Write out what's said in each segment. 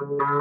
We're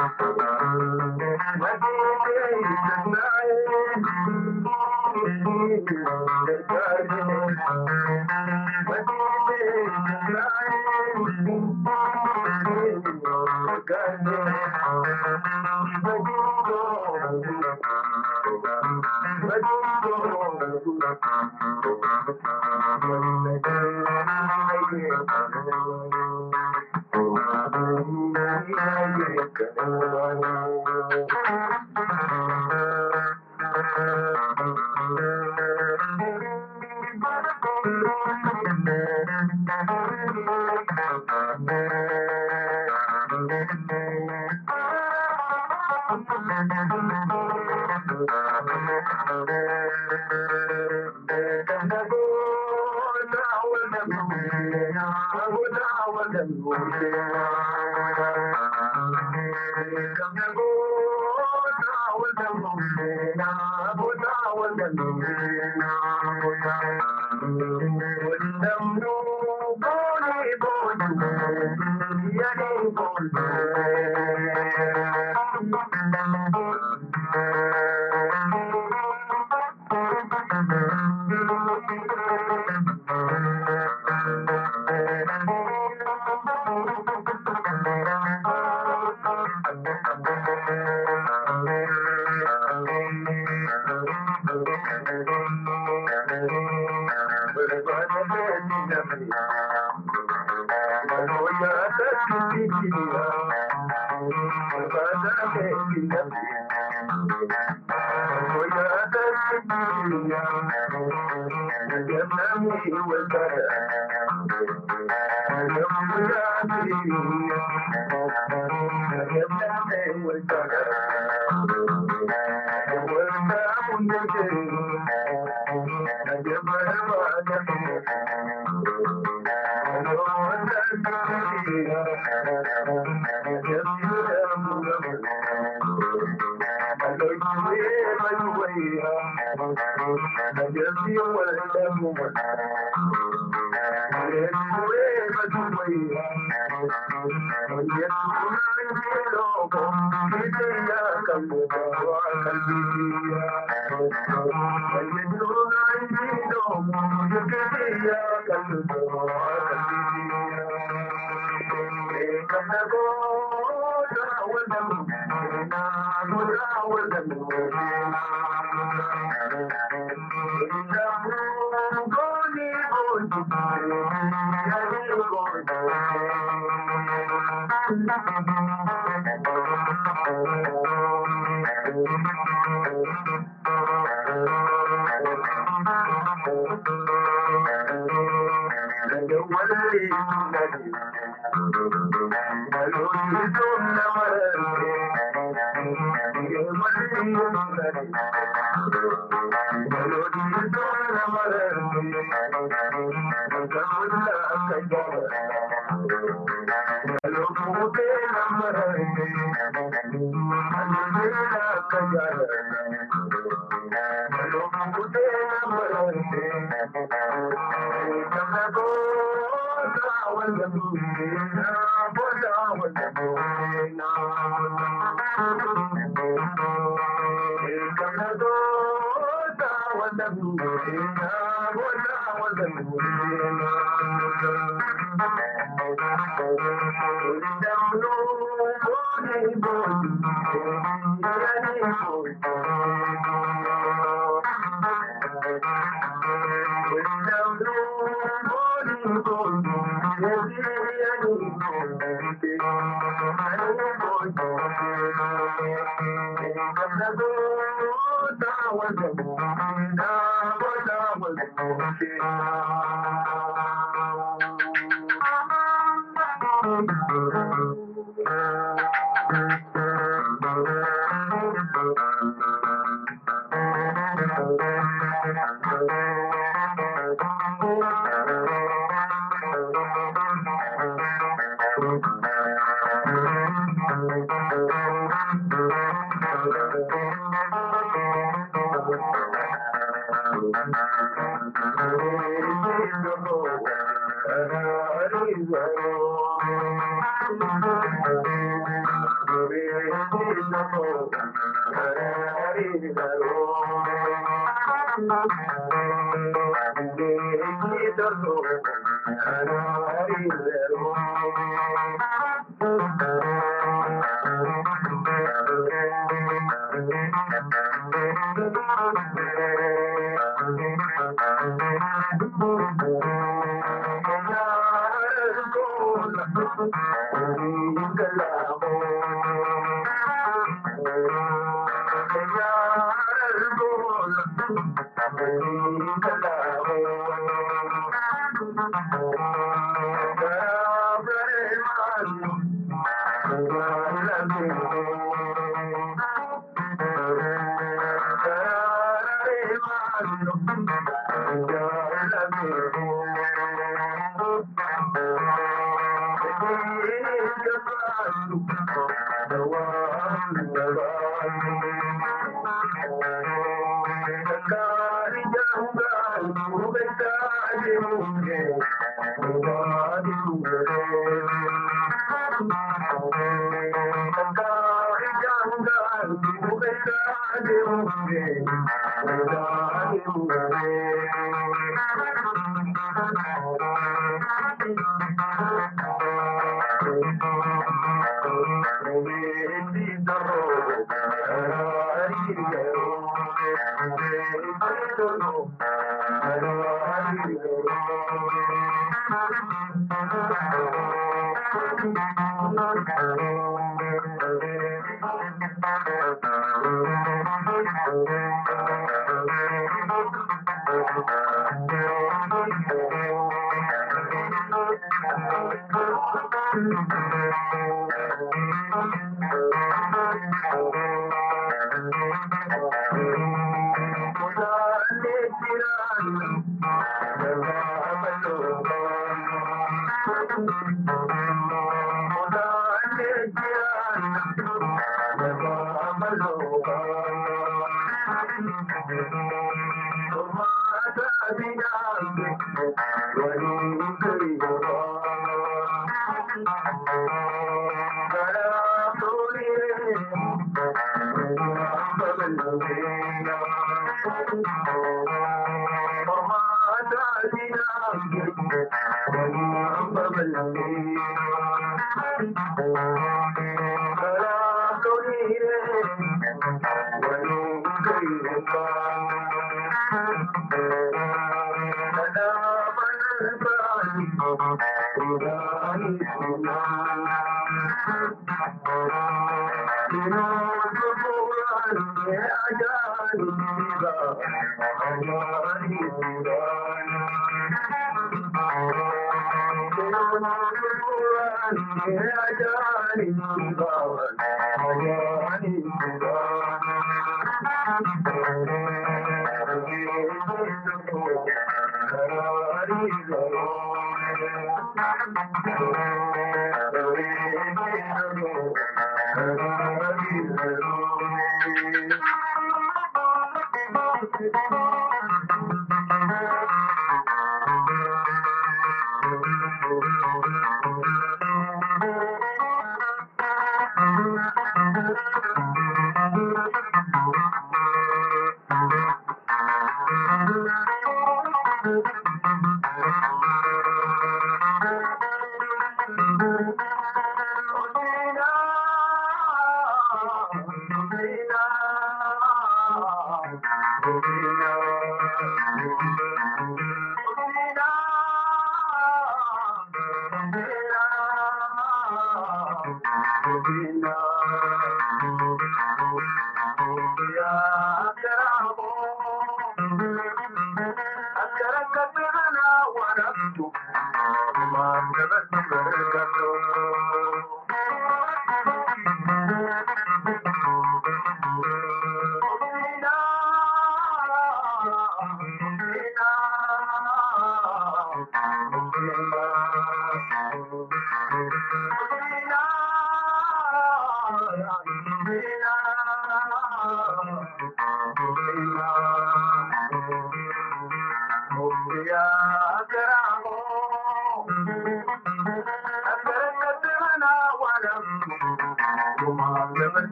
I'm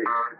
Hello,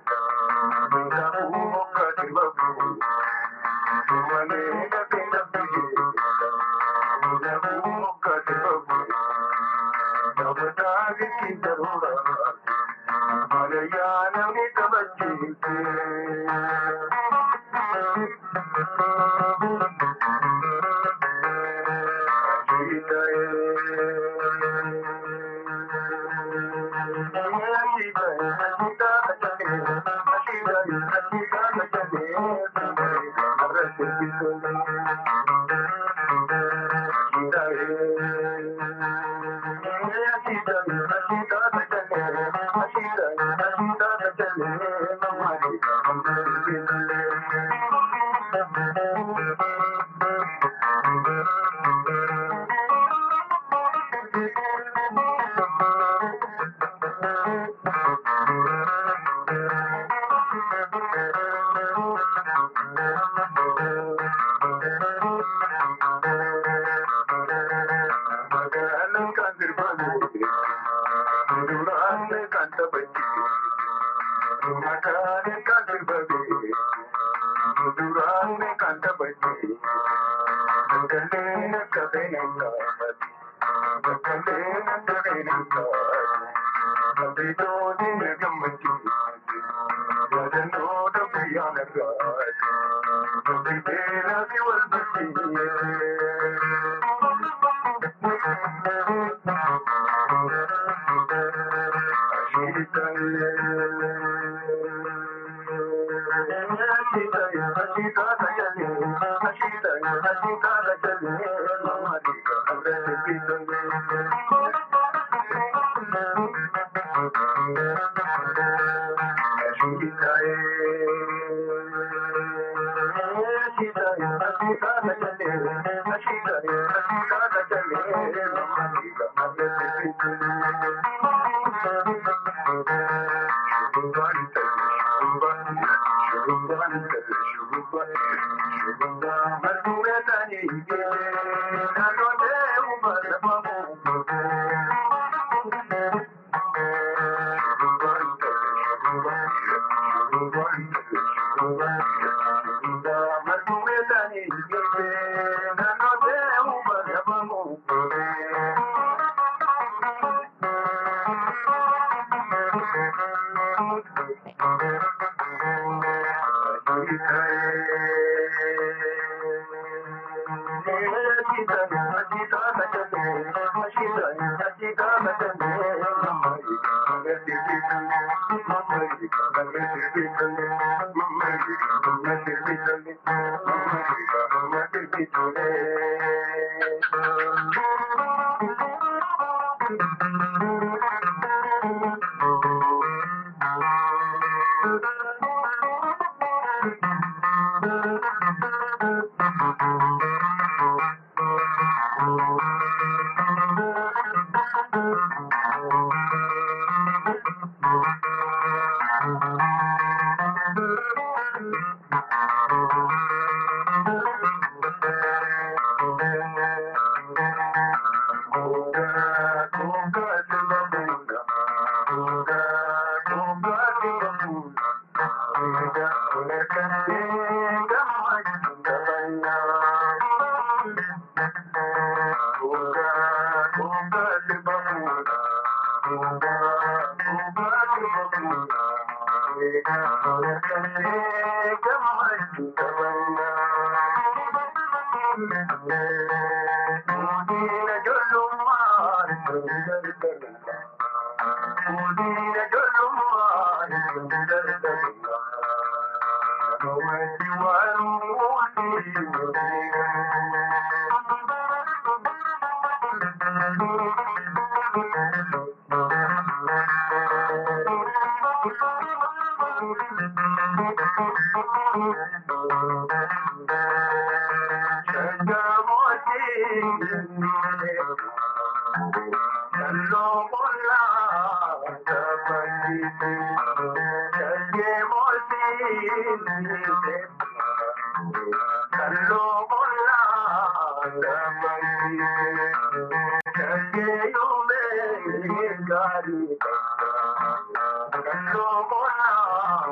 Bani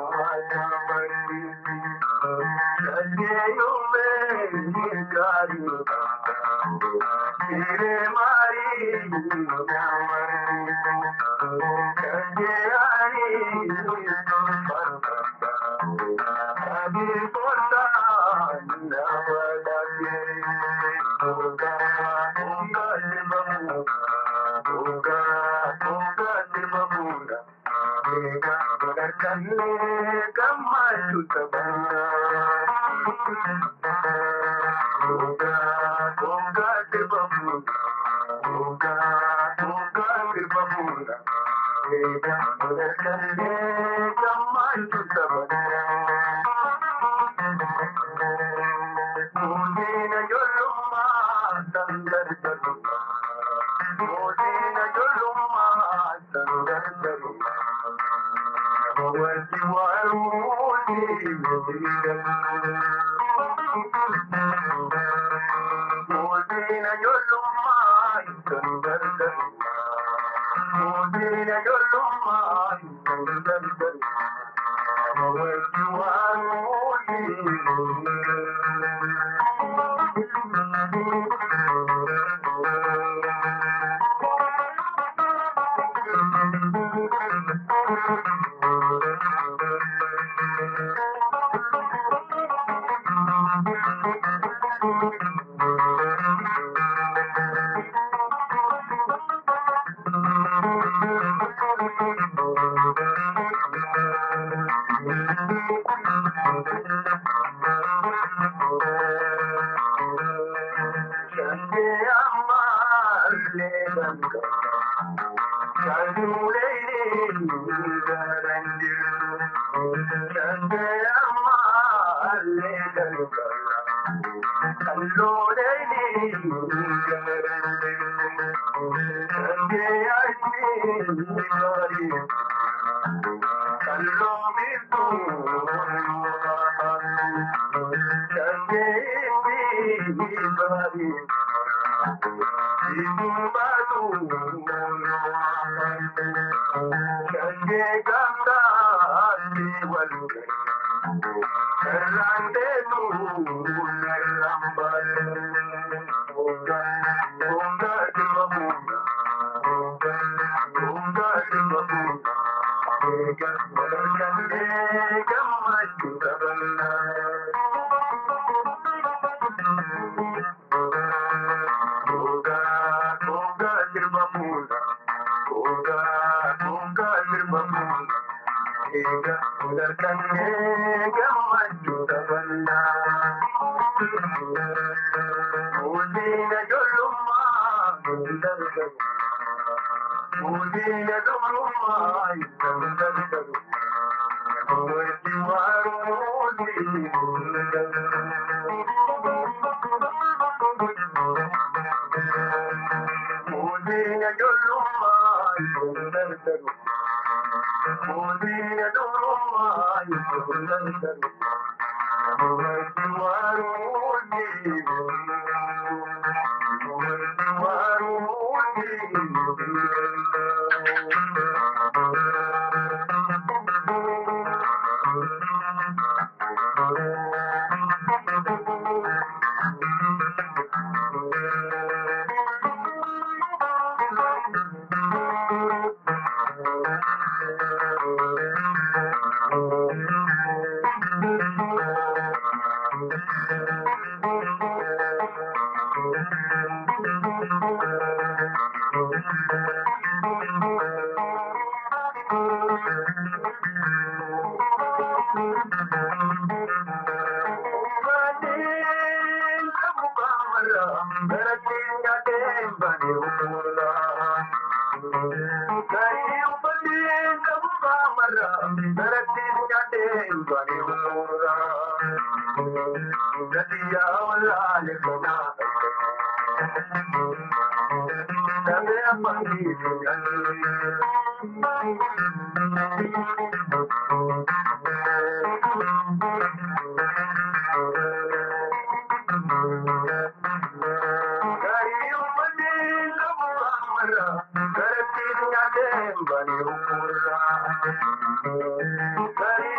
umura, bani